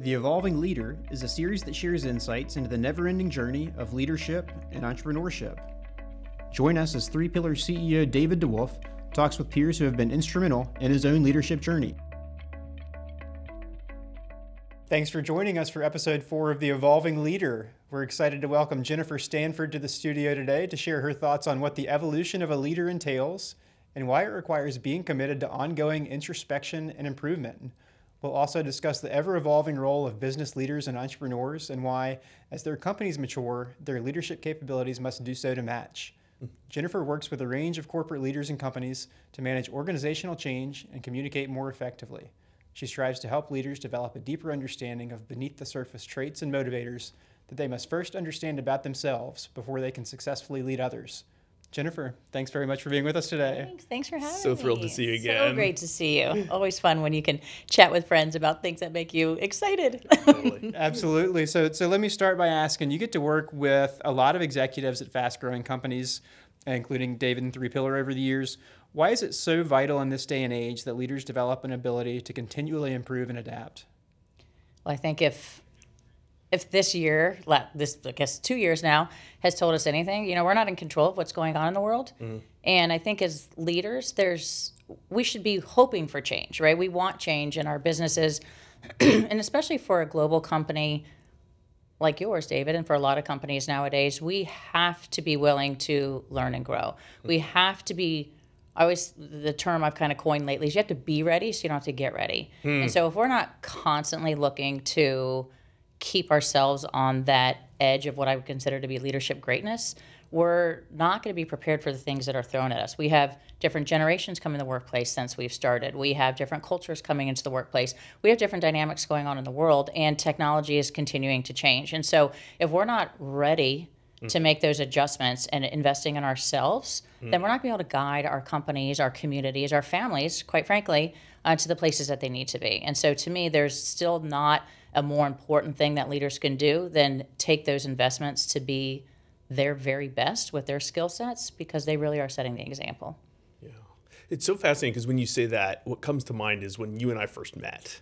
The Evolving Leader is a series that shares insights into the never-ending journey of leadership and entrepreneurship. Join us as Three Pillar CEO David DeWolf talks with peers who have been instrumental in his own leadership journey. Thanks for joining us for episode 4 of The Evolving Leader. We're excited to welcome Jennifer Stanford to the studio today to share her thoughts on what the evolution of a leader entails and why it requires being committed to ongoing introspection and improvement. We'll also discuss the ever-evolving role of business leaders and entrepreneurs and why, as their companies mature, their leadership capabilities must do so to match. Jennifer works with a range of corporate leaders and companies to manage organizational change and communicate more effectively. She strives to help leaders develop a deeper understanding of beneath-the-surface traits and motivators that they must first understand about themselves before they can successfully lead others. Jennifer, thanks very much for being with us today. Thanks for having me. So thrilled to see you again. So great to see you. Always fun when you can chat with friends about things that make you excited. Totally. Absolutely. So let me start by asking, you get to work with a lot of executives at fast-growing companies, including David and Three Pillar over the years. Why is it so vital in this day and age that leaders develop an ability to continually improve and adapt? Well, I think if this year, I guess 2 years now, has told us anything, we're not in control of what's going on in the world. Mm. And I think as leaders, we should be hoping for change, right? We want change in our businesses, and especially for a global company like yours, David, and for a lot of companies nowadays, we have to be willing to learn and grow. We have to be, the term I've kind of coined lately is you have to be ready so you don't have to get ready. Mm. And so if we're not constantly looking to keep ourselves on that edge of what I would consider to be leadership greatness, we're not going to be prepared for the things that are thrown at us. We have different generations come in the workplace since we've started. We have different cultures coming into the workplace. We have different dynamics going on in the world, and technology is continuing to change. And so if we're not ready to make those adjustments and investing in ourselves, then we're not going to be able to guide our companies, our communities, our families, quite frankly, to the places that they need to be. And so to me, there's still not a more important thing that leaders can do than take those investments to be their very best with their skill sets, because they really are setting the example. Yeah. It's so fascinating because when you say that, what comes to mind is when you and I first met,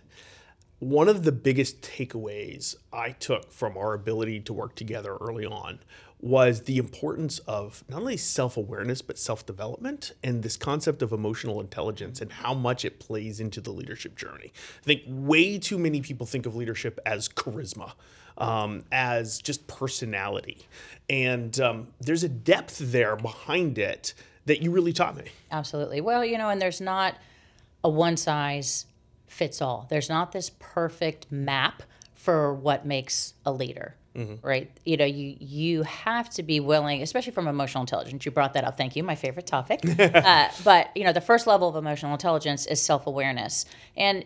one of the biggest takeaways I took from our ability to work together early on was the importance of not only self-awareness, but self-development and this concept of emotional intelligence and how much it plays into the leadership journey. I think way too many people think of leadership as charisma, as just personality. And there's a depth there behind it that you really taught me. Absolutely. Well, and there's not a one-size-fits-all. There's not this perfect map for what makes a leader. Mm-hmm. Right? You have to be willing, especially from emotional intelligence. You brought that up. Thank you. My favorite topic. But, the first level of emotional intelligence is self-awareness. And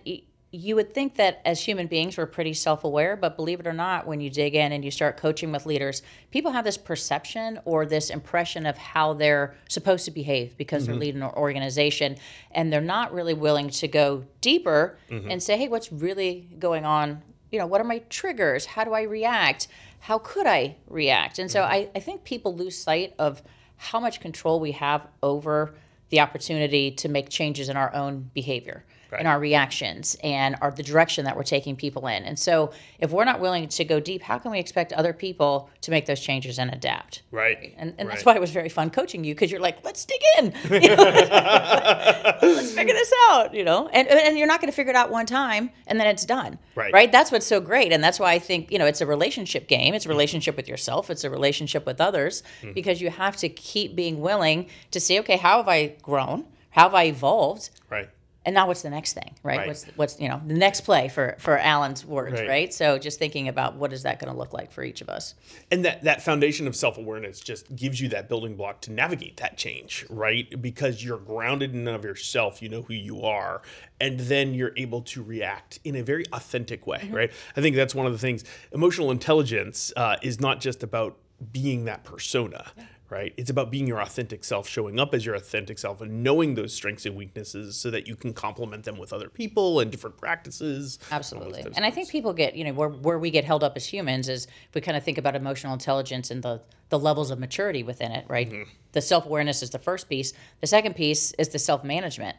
you would think that as human beings, we're pretty self-aware, but believe it or not, when you dig in and you start coaching with leaders, people have this perception or this impression of how they're supposed to behave because they're leading an organization, and they're not really willing to go deeper and say, hey, what's really going on? What are my triggers? How do I react? How could I react? And so I think people lose sight of how much control we have over the opportunity to make changes in our own behavior, right, and our reactions, and the direction that we're taking people in. And so if we're not willing to go deep, how can we expect other people to make those changes and adapt? Right. And right. That's why it was very fun coaching you, because you're like, let's dig in. Let's figure this out, And you're not going to figure it out one time, and then it's done. Right. Right. That's what's so great. And that's why I think, it's a relationship game. It's a relationship with yourself. It's a relationship with others, because you have to keep being willing to say, okay, how have I grown? How have I evolved? Right. And now what's the next thing, right? What's the next play for Alan's words, right? So just thinking about what is that going to look like for each of us. And that foundation of self-awareness just gives you that building block to navigate that change, right? Because you're grounded in and of yourself, you know who you are, and then you're able to react in a very authentic way, right? I think that's one of the things. Emotional intelligence is not just about being that persona, right? It's about being your authentic self, showing up as your authentic self, and knowing those strengths and weaknesses so that you can complement them with other people and different practices. Absolutely. And I think people get, where we get held up as humans is we kind of think about emotional intelligence and the levels of maturity within it, right? The self-awareness is the first piece. The second piece is the self-management.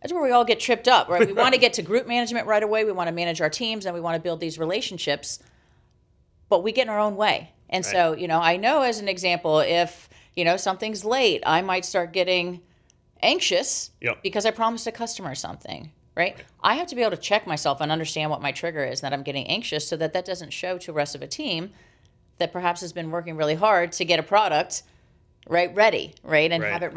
That's where we all get tripped up, right? We want to get to group management right away. We want to manage our teams and we want to build these relationships, but we get in our own way. And right. So, I know as an example, if, something's late, I might start getting anxious because I promised a customer something, right? I have to be able to check myself and understand what my trigger is, that I'm getting anxious, so that doesn't show to the rest of a team that perhaps has been working really hard to get a product ready, right? And have it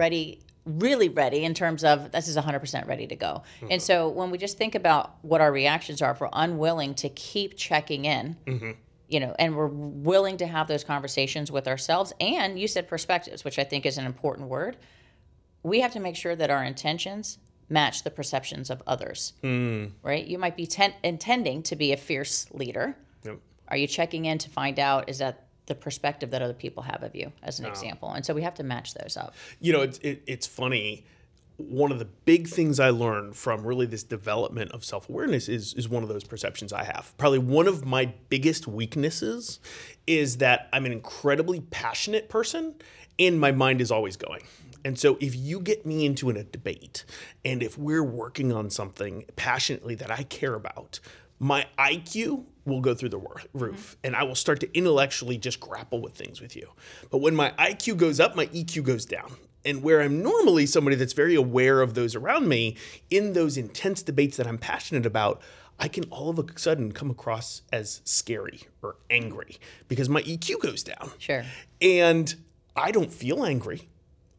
really ready in terms of this is 100% ready to go. Mm-hmm. And so when we just think about what our reactions are, if we're unwilling to keep checking in, mm-hmm. And we're willing to have those conversations with ourselves, and you said perspectives, which I think is an important word, we have to make sure that our intentions match the perceptions of others, right? You might be intending to be a fierce leader. Yep. Are you checking in to find out, is that the perspective that other people have of you, as an example? And so we have to match those up. It's funny. One of the big things I learned from really this development of self-awareness is one of those perceptions I have. Probably one of my biggest weaknesses is that I'm an incredibly passionate person and my mind is always going. And so if you get me into a debate and if we're working on something passionately that I care about, my IQ will go through the roof, and I will start to intellectually just grapple with things with you. But when my IQ goes up, my EQ goes down. And where I'm normally somebody that's very aware of those around me, in those intense debates that I'm passionate about, I can all of a sudden come across as scary or angry because my EQ goes down. Sure. And I don't feel angry.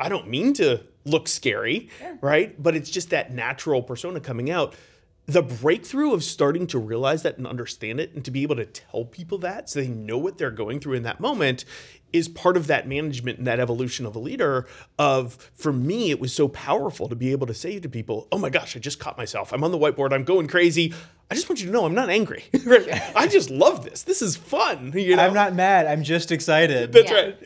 I don't mean to look scary, right? But it's just that natural persona coming out. The breakthrough of starting to realize that and understand it and to be able to tell people that so they know what they're going through in that moment is part of that management and that evolution of a leader for me, it was so powerful to be able to say to people, oh my gosh, I just caught myself. I'm on the whiteboard. I'm going crazy. I just want you to know I'm not angry. I just love this. This is fun. I'm not mad. I'm just excited. That's right.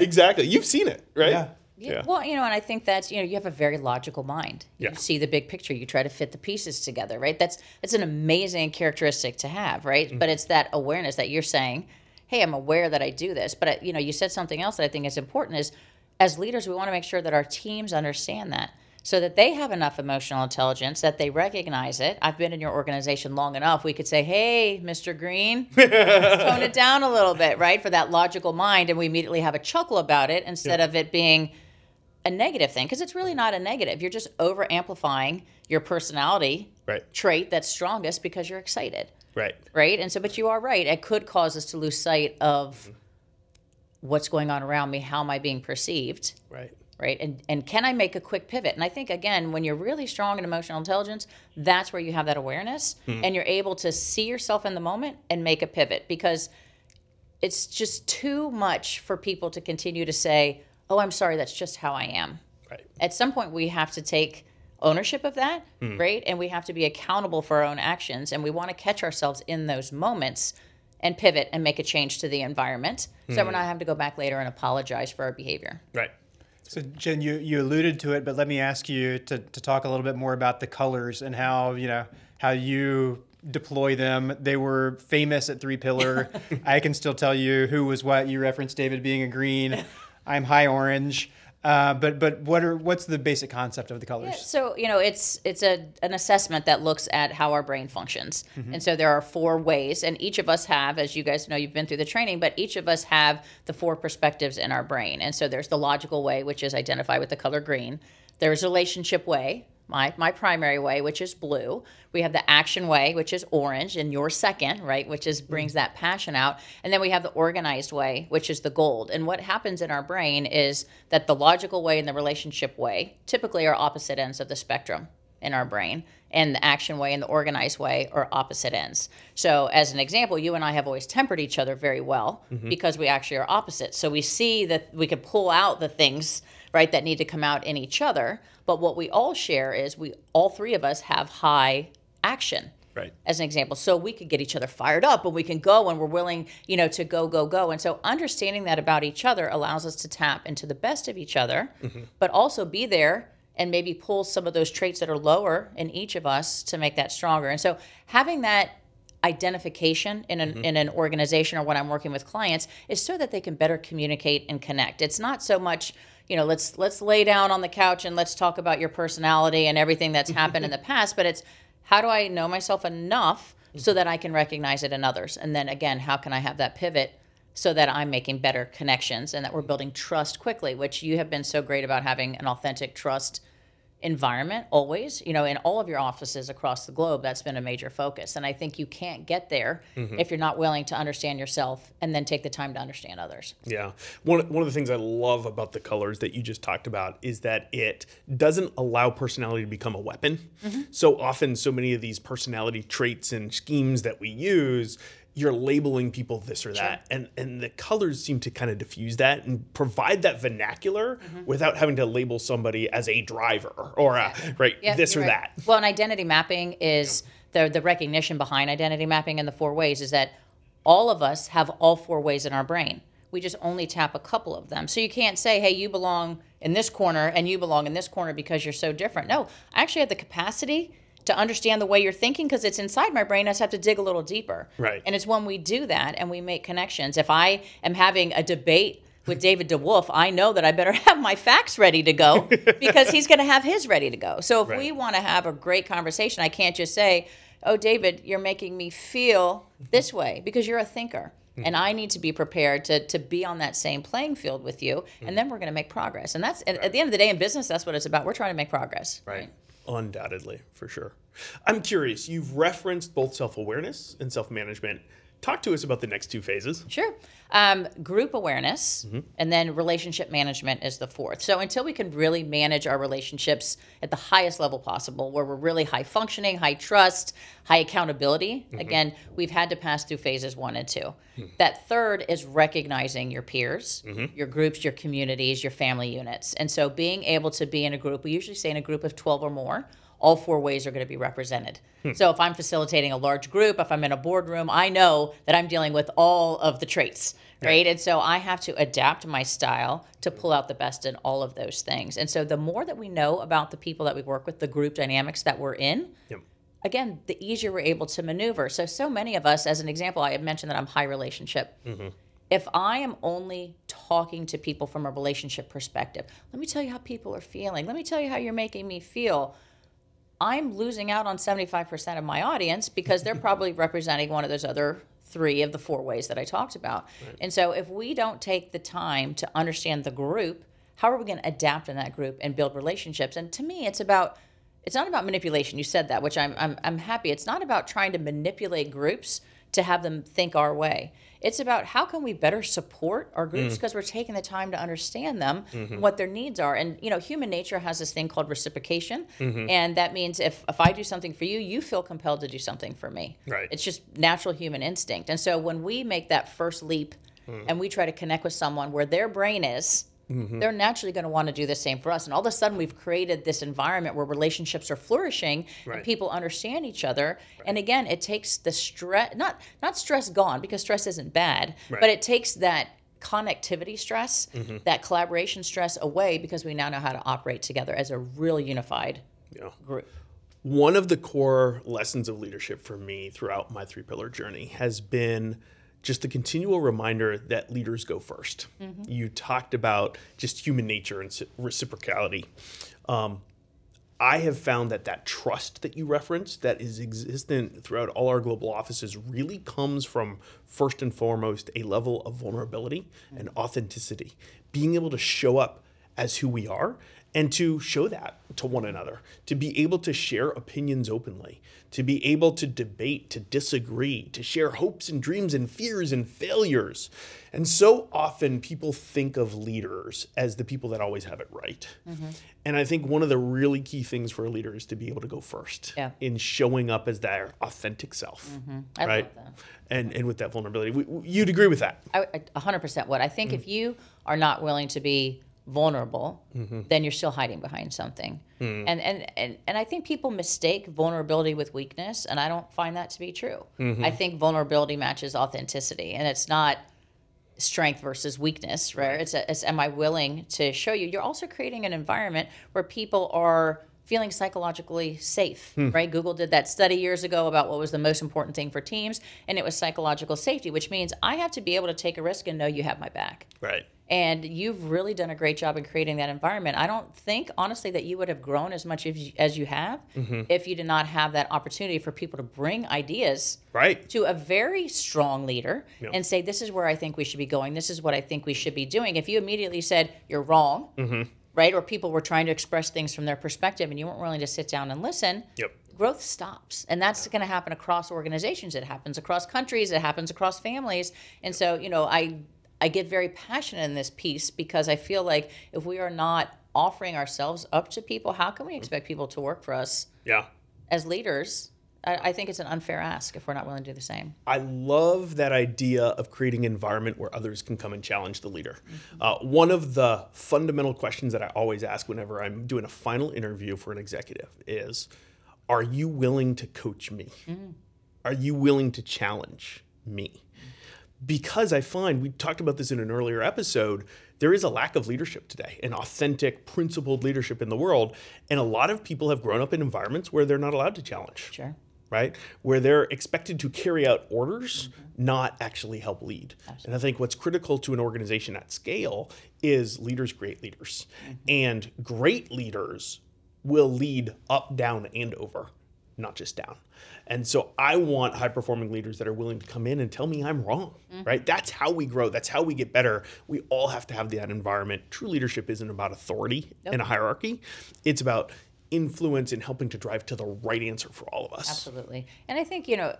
Exactly. You've seen it, right? Yeah. Well, and I think that's, you have a very logical mind. You see the big picture. You try to fit the pieces together, right? That's an amazing characteristic to have, right? Mm-hmm. But it's that awareness that you're saying, hey, I'm aware that I do this. But, you said something else that I think is important is, as leaders, we want to make sure that our teams understand that so that they have enough emotional intelligence that they recognize it. I've been in your organization long enough. We could say, hey, Mr. Green, let's tone it down a little bit, right, for that logical mind. And we immediately have a chuckle about it instead of it being a negative thing, because it's really not a negative. You're just over amplifying your personality trait that's strongest because you're excited. Right. And so, but you are right. It could cause us to lose sight of what's going on around me. How am I being perceived? Right. And can I make a quick pivot? And I think, again, when you're really strong in emotional intelligence, that's where you have that awareness and you're able to see yourself in the moment and make a pivot, because it's just too much for people to continue to say, oh, I'm sorry, that's just how I am. Right. At some point, we have to take ownership of that, right? And we have to be accountable for our own actions, and we want to catch ourselves in those moments and pivot and make a change to the environment so we're not having to go back later and apologize for our behavior. Right. So, Jen, you alluded to it, but let me ask you to talk a little bit more about the colors and how you deploy them. They were famous at Three Pillar. I can still tell you who was what. You referenced David being a green. I'm high orange, but what's the basic concept of the colors? Yeah, so it's an assessment that looks at how our brain functions, and so there are 4 ways, and each of us have, as you guys know, you've been through the training, but each of us have the 4 perspectives in our brain, and so there's the logical way, which is identify with the color green. There's relationship way, my primary way, which is blue. We have the action way, which is orange, and your second, right, which is brings that passion out. And then we have the organized way, which is the gold. And what happens in our brain is that the logical way and the relationship way typically are opposite ends of the spectrum in our brain, and the action way and the organized way are opposite ends. So as an example, you and I have always tempered each other very well because we actually are opposite. So we see that we can pull out the things, right, that need to come out in each other. But what we all share is all 3 of us have high action, right, as an example. So we could get each other fired up, and we can go, and we're willing, to go. And so understanding that about each other allows us to tap into the best of each other, but also be there and maybe pull some of those traits that are lower in each of us to make that stronger. And so having that identification in an organization or when I'm working with clients is so that they can better communicate and connect. It's not so much, you know, let's lay down on the couch and let's talk about your personality and everything that's happened in the past. But it's, how do I know myself enough so that I can recognize it in others? And then again, how can I have that pivot so that I'm making better connections and that we're building trust quickly, which you have been so great about having an authentic trust environment always, you know, in all of your offices across the globe. That's been a major focus. And I think you can't get there if you're not willing to understand yourself and then take the time to understand others. Yeah. One of the things I love about the colors that you just talked about is that it doesn't allow personality to become a weapon. Mm-hmm. So often, so many of these personality traits and schemes that we use, you're labeling people this or that. Sure. And the colors seem to kind of diffuse that and provide that vernacular without having to label somebody as a driver or a, this or that. Well, and identity mapping is the recognition behind identity mapping and the 4 ways is that all of us have all 4 ways in our brain. We just only tap a couple of them. So you can't say, hey, you belong in this corner and you belong in this corner because you're so different. No, I actually have the capacity to understand the way you're thinking because it's inside my brain. I just have to dig a little deeper. Right. And it's when we do that and we make connections. If I am having a debate with David DeWolf, I know that I better have my facts ready to go because he's going to have his ready to go. So if we want to have a great conversation, I can't just say, oh, David, you're making me feel this way, because you're a thinker. And I need to be prepared to be on that same playing field with you. And then we're going to make progress. And that's at the end of the day in business, that's what it's about. We're trying to make progress. Right? Undoubtedly, for sure. I'm curious, you've referenced both self-awareness and self-management. Talk to us about the next 2 phases. Sure. Group awareness and then relationship management is the 4th. So until we can really manage our relationships at the highest level possible, where we're really high functioning, high trust, high accountability, again, we've had to pass through phases 1 and 2. That 3rd is recognizing your peers, your groups, your communities, your family units. And so being able to be in a group, we usually say in a group of 12 or more, all 4 ways are going to be represented. So if I'm facilitating a large group, if I'm in a boardroom, I know that I'm dealing with all of the traits, right? And so I have to adapt my style to pull out the best in all of those things. And so the more that we know about the people that we work with, the group dynamics that we're in, again, the easier we're able to maneuver. So many of us, as an example, I had mentioned that I'm high relationship. If I am only talking to people from a relationship perspective, let me tell you how people are feeling. Let me tell you how you're making me feel. I'm losing out on 75% of my audience because they're probably representing one of those other 3 of the 4 ways that I talked about. And so if we don't take the time to understand the group, how are we going to adapt in that group and build relationships? And to me, it's not about manipulation. You said that, which I'm happy. It's not about trying to manipulate groups to have them think our way. It's about how can we better support our groups because we're taking the time to understand them, what their needs are. And, you know, human nature has this thing called reciprocation. And that means if I do something for you, you feel compelled to do something for me. Right. It's just natural human instinct. And so when we make that first leap and we try to connect with someone where their brain is, they're naturally going to want to do the same for us. And all of a sudden, we've created this environment where relationships are flourishing and people understand each other. And again, it takes the stress, not stress gone, because stress isn't bad, but it takes that connectivity stress, that collaboration stress away, because we now know how to operate together as a real unified group. One of the core lessons of leadership for me throughout my 3-pillar journey has been just the continual reminder that leaders go first. You talked about just human nature and reciprocality. I have found that trust that you referenced that is existent throughout all our global offices really comes from, first and foremost, a level of vulnerability and authenticity, being able to show up as who we are and to show that to one another, to be able to share opinions openly, to be able to debate, to disagree, to share hopes and dreams and fears and failures. And so often people think of leaders as the people that always have it right. And I think one of the really key things for a leader is to be able to go first in showing up as their authentic self, I love that. And with that vulnerability. You'd agree with that? 100% would. I think if you are not willing to be vulnerable, then you're still hiding behind something. And I think people mistake vulnerability with weakness, and I don't find that to be true. I think vulnerability matches authenticity, and it's not strength versus weakness, right? It's am I willing to show you? You're also creating an environment where people are feeling psychologically safe, right? Google did that study years ago about what was the most important thing for teams, and it was psychological safety, which means I have to be able to take a risk and know you have my back. Right. And you've really done a great job in creating that environment. I don't think, honestly, that you would have grown as much as you have mm-hmm. if you did not have that opportunity for people to bring ideas right. to a very strong leader yep. and say, this is where I think we should be going. This is what I think we should be doing. If you immediately said, you're wrong, mm-hmm. right, or people were trying to express things from their perspective and you weren't willing to sit down and listen, yep. growth stops. And that's going to happen across organizations. It happens across countries. It happens across families. And so, you know, I get very passionate in this piece because I feel like if we are not offering ourselves up to people, how can we expect people to work for us yeah. as leaders? I think it's an unfair ask if we're not willing to do the same. I love that idea of creating an environment where others can come and challenge the leader. Mm-hmm. One of the fundamental questions that I always ask whenever I'm doing a final interview for an executive is, are you willing to coach me? Mm-hmm. Are you willing to challenge me? Because I find, we talked about this in an earlier episode, there is a lack of leadership today, an authentic, principled leadership in the world. And a lot of people have grown up in environments where they're not allowed to challenge, sure. right? Where they're expected to carry out orders, mm-hmm. not actually help lead. Absolutely. And I think what's critical to an organization at scale is leaders create leaders. Mm-hmm. And great leaders will lead up, down, and over, not just down. And so I want high-performing leaders that are willing to come in and tell me I'm wrong, mm-hmm. right? That's how we grow. That's how we get better. We all have to have that environment. True leadership isn't about authority nope. and a hierarchy. It's about influence and helping to drive to the right answer for all of us. Absolutely. And I think, you know,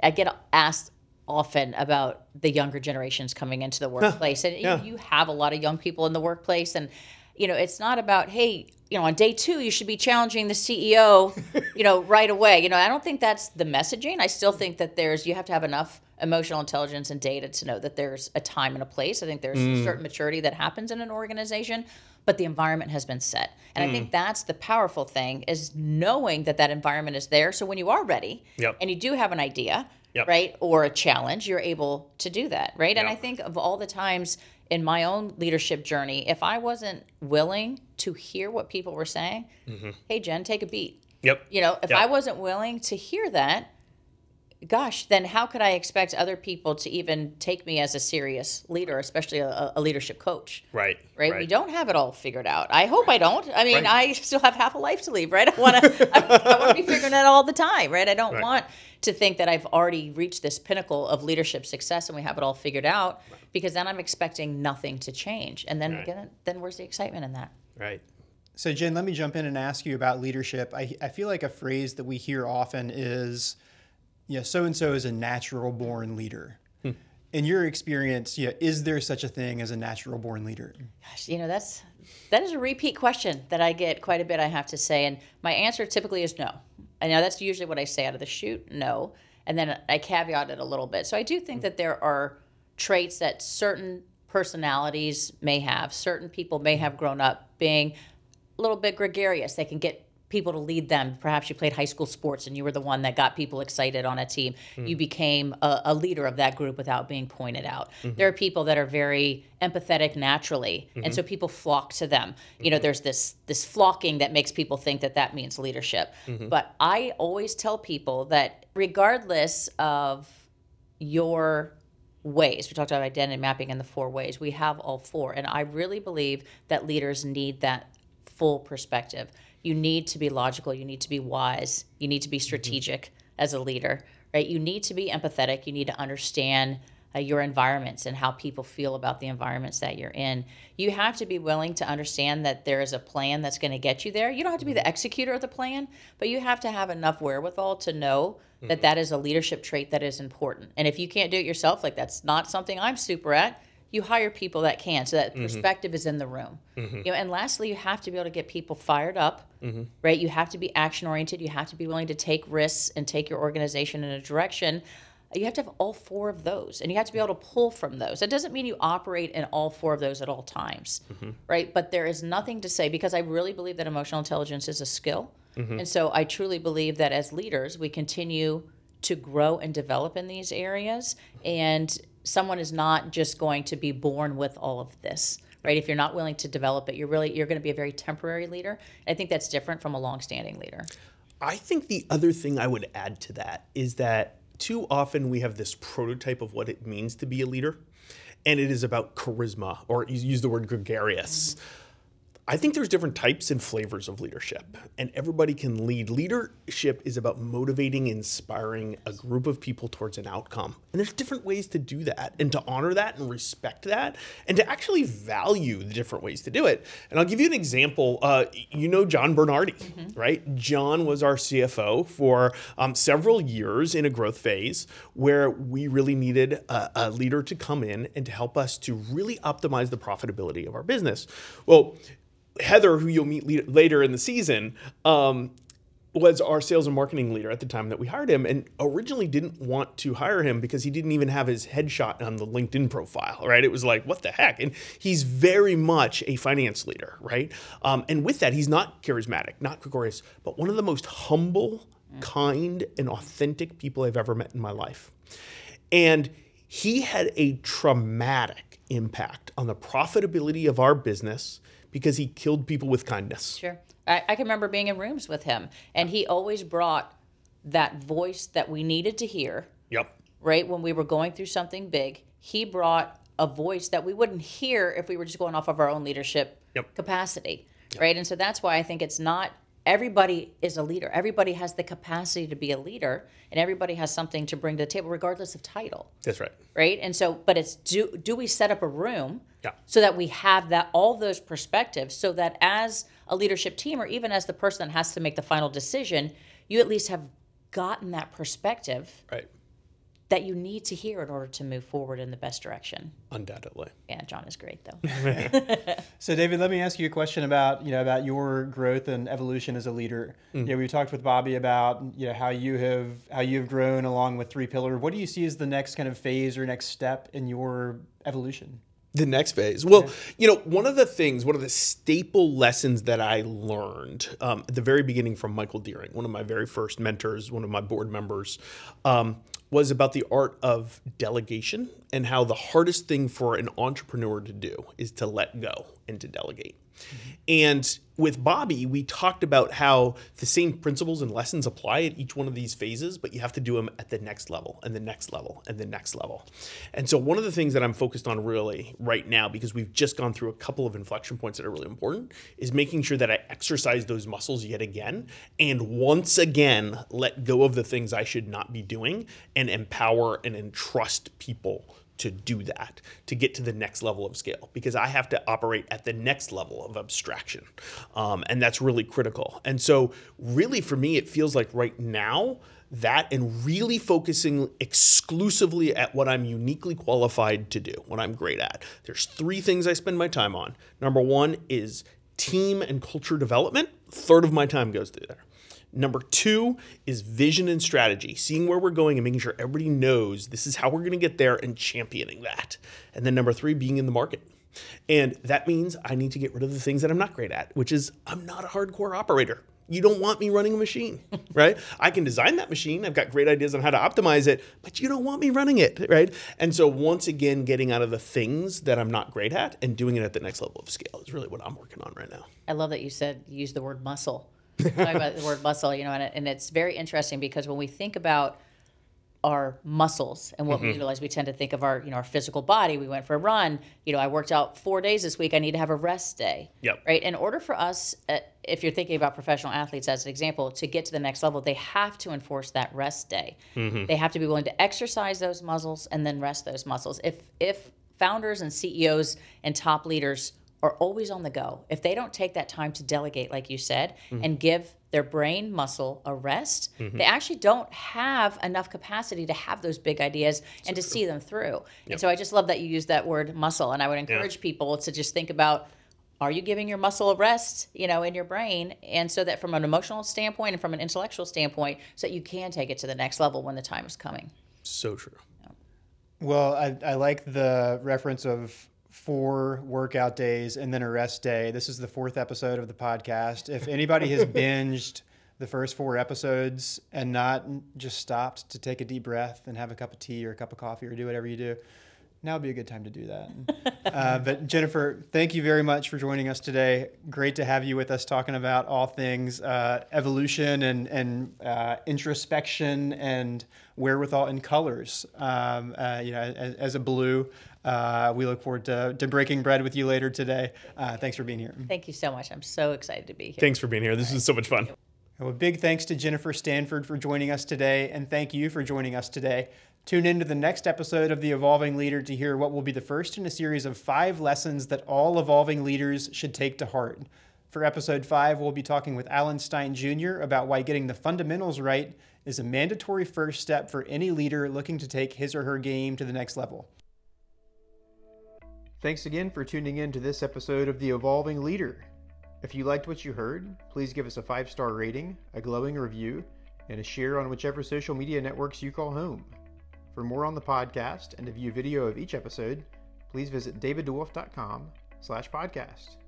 I get asked often about the younger generations coming into the workplace. And yeah. you have a lot of young people in the workplace. And, you know, it's not about, hey, you know, on day two, you should be challenging the CEO, you know, right away. You know, I don't think that's the messaging. I still think that you have to have enough emotional intelligence and data to know that there's a time and a place. I think there's a certain maturity that happens in an organization, but the environment has been set. And I think that's the powerful thing, is knowing that that environment is there. So when you are ready yep. and you do have an idea, yep. right, or a challenge, you're able to do that, right? Yep. And I think of all the times in my own leadership journey, if I wasn't willing to hear what people were saying, mm-hmm. hey, Jen, take a beat. Yep. You know, if yep. I wasn't willing to hear that, gosh, then how could I expect other people to even take me as a serious leader, especially a leadership coach? Right. We don't have it all figured out. I hope right. I don't. I mean, right. I still have half a life to live, right? I want to be figuring it out all the time, right? I don't right. want to think that I've already reached this pinnacle of leadership success and we have it all figured out, right. because then I'm expecting nothing to change. And then, right. again, then where's the excitement in that? Right. So, Jen, let me jump in and ask you about leadership. I feel like a phrase that we hear often is, yeah, so-and-so is a natural-born leader. In your experience, yeah, is there such a thing as a natural-born leader? Gosh, you know, that is a repeat question that I get quite a bit, I have to say. And my answer typically is no. I know that's usually what I say out of the chute, no. And then I caveat it a little bit. So I do think that there are traits that certain personalities may have. Certain people may have grown up being a little bit gregarious. They can get people to lead them. Perhaps you played high school sports and you were the one that got people excited on a team. You became a leader of that group without being pointed out. There are people that are very empathetic naturally, and so people flock to them. You know, there's this flocking that makes people think that means leadership. But I always tell people that regardless of your ways, we talked about identity mapping and the 4 ways, we have all 4. And I really believe that leaders need that full perspective. You need to be logical, you need to be wise, you need to be strategic as a leader, right? You need to be empathetic, you need to understand your environments and how people feel about the environments that you're in. You have to be willing to understand that there is a plan that's going to get you there. You don't have to be the executor of the plan, but you have to have enough wherewithal to know that is a leadership trait that is important. And if you can't do it yourself, like that's not something I'm super at, you hire people that can, so that perspective is in the room. You know, and lastly, you have to be able to get people fired up, right? You have to be action-oriented. You have to be willing to take risks and take your organization in a direction. You have to have all 4 of those, and you have to be able to pull from those. That doesn't mean you operate in all 4 of those at all times, right? But there is nothing to say, because I really believe that emotional intelligence is a skill. And so I truly believe that as leaders, we continue to grow and develop in these areas, and someone is not just going to be born with all of this, right? If you're not willing to develop it, you're going to be a very temporary leader. I think that's different from a long-standing leader. I think the other thing I would add to that is that too often we have this prototype of what it means to be a leader. and it is about charisma, or you use the word gregarious. I think there's different types and flavors of leadership, and everybody can lead. Leadership is about motivating, inspiring a group of people towards an outcome. And there's different ways to do that, and to honor that and respect that, and to actually value the different ways to do it. And I'll give you an example. You know John Bernardi, mm-hmm. right? John was our CFO for several years in a growth phase where we really needed a leader to come in and to help us to really optimize the profitability of our business. Well, Heather, who you'll meet later in the season, was our sales and marketing leader at the time that we hired him, and originally didn't want to hire him because he didn't even have his headshot on the LinkedIn profile, right? It was like, what the heck? And he's very much a finance leader, right? And with that, he's not charismatic, not gregarious, but one of the most humble, kind, and authentic people I've ever met in my life. And he had a traumatic impact on the profitability of our business because he killed people with kindness. Sure. I can remember being in rooms with him, and he always brought that voice that we needed to hear. Yep. Right? When we were going through something big, he brought a voice that we wouldn't hear if we were just going off of our own leadership yep. capacity. Yep. Right? And so that's why I think it's not everybody is a leader. Everybody has the capacity to be a leader, and everybody has something to bring to the table regardless of title. That's right. Right? And so, but it's do we set up a room yeah. so that we have that all those perspectives so that as a leadership team or even as the person that has to make the final decision, you at least have gotten that perspective right. that you need to hear in order to move forward in the best direction. Undoubtedly. Yeah, John is great though. So David, let me ask you a question about your growth and evolution as a leader. Mm. Yeah, we talked with Bobby about how you've grown along with Three Pillar. What do you see as the next kind of phase or next step in your evolution? The next phase. Well, one of the staple lessons that I learned at the very beginning from Michael Deering, one of my very first mentors, one of my board members, was about the art of delegation and how the hardest thing for an entrepreneur to do is to let go and to delegate. Mm-hmm. And with Bobby, we talked about how the same principles and lessons apply at each one of these phases, but you have to do them at the next level and the next level and the next level. And so one of the things that I'm focused on really right now, because we've just gone through a couple of inflection points that are really important, is making sure that I exercise those muscles yet again, and once again, let go of the things I should not be doing and empower and entrust people to do that, to get to the next level of scale, because I have to operate at the next level of abstraction. And that's really critical. And so really for me, it feels like right now that and really focusing exclusively at what I'm uniquely qualified to do, what I'm great at. There's three things I spend my time on. Number one is team and culture development. A third of my time goes through there. Number two is vision and strategy, seeing where we're going and making sure everybody knows this is how we're going to get there and championing that. And then number three, being in the market. And that means I need to get rid of the things that I'm not great at, which is I'm not a hardcore operator. You don't want me running a machine, right? I can design that machine. I've got great ideas on how to optimize it, but you don't want me running it, right? And so once again, getting out of the things that I'm not great at and doing it at the next level of scale is really what I'm working on right now. I love that you said, use the word muscle. Talking about the word muscle, and it's very interesting because when we think about our muscles and what mm-hmm. we utilize, we tend to think of our, our physical body. We went for a run. I worked out 4 days this week. I need to have a rest day. Yep. Right. In order for us, if you're thinking about professional athletes as an example, to get to the next level, they have to enforce that rest day. Mm-hmm. They have to be willing to exercise those muscles and then rest those muscles. If founders and CEOs and top leaders are always on the go, if they don't take that time to delegate, like you said, mm-hmm. and give their brain muscle a rest, mm-hmm. they actually don't have enough capacity to have those big ideas and to see them through. Yep. And so I just love that you use that word muscle. And I would encourage people to just think about, are you giving your muscle a rest, in your brain? And so that from an emotional standpoint and from an intellectual standpoint, so that you can take it to the next level when the time is coming. So true. Yeah. Well, I like the reference of 4 workout days and then a rest day. This is the 4th episode of the podcast. If anybody has binged the first 4 episodes and not just stopped to take a deep breath and have a cup of tea or a cup of coffee or do whatever you do, now would be a good time to do that. But Jennifer, thank you very much for joining us today. Great to have you with us talking about all things evolution and introspection and wherewithal in colors. As a blue, we look forward to breaking bread with you later today. Thanks for being here. Thank you so much. I'm so excited to be here. Thanks for being here. This was so much fun. Well, a big thanks to Jennifer Stanford for joining us today, and thank you for joining us today. Tune in to the next episode of The Evolving Leader to hear what will be the first in a series of 5 lessons that all evolving leaders should take to heart. For episode 5, we'll be talking with Alan Stein Jr. about why getting the fundamentals right is a mandatory first step for any leader looking to take his or her game to the next level. Thanks again for tuning in to this episode of The Evolving Leader. If you liked what you heard, please give us a 5-star rating, a glowing review, and a share on whichever social media networks you call home. For more on the podcast and to view video of each episode, please visit daviddewolf.com/podcast.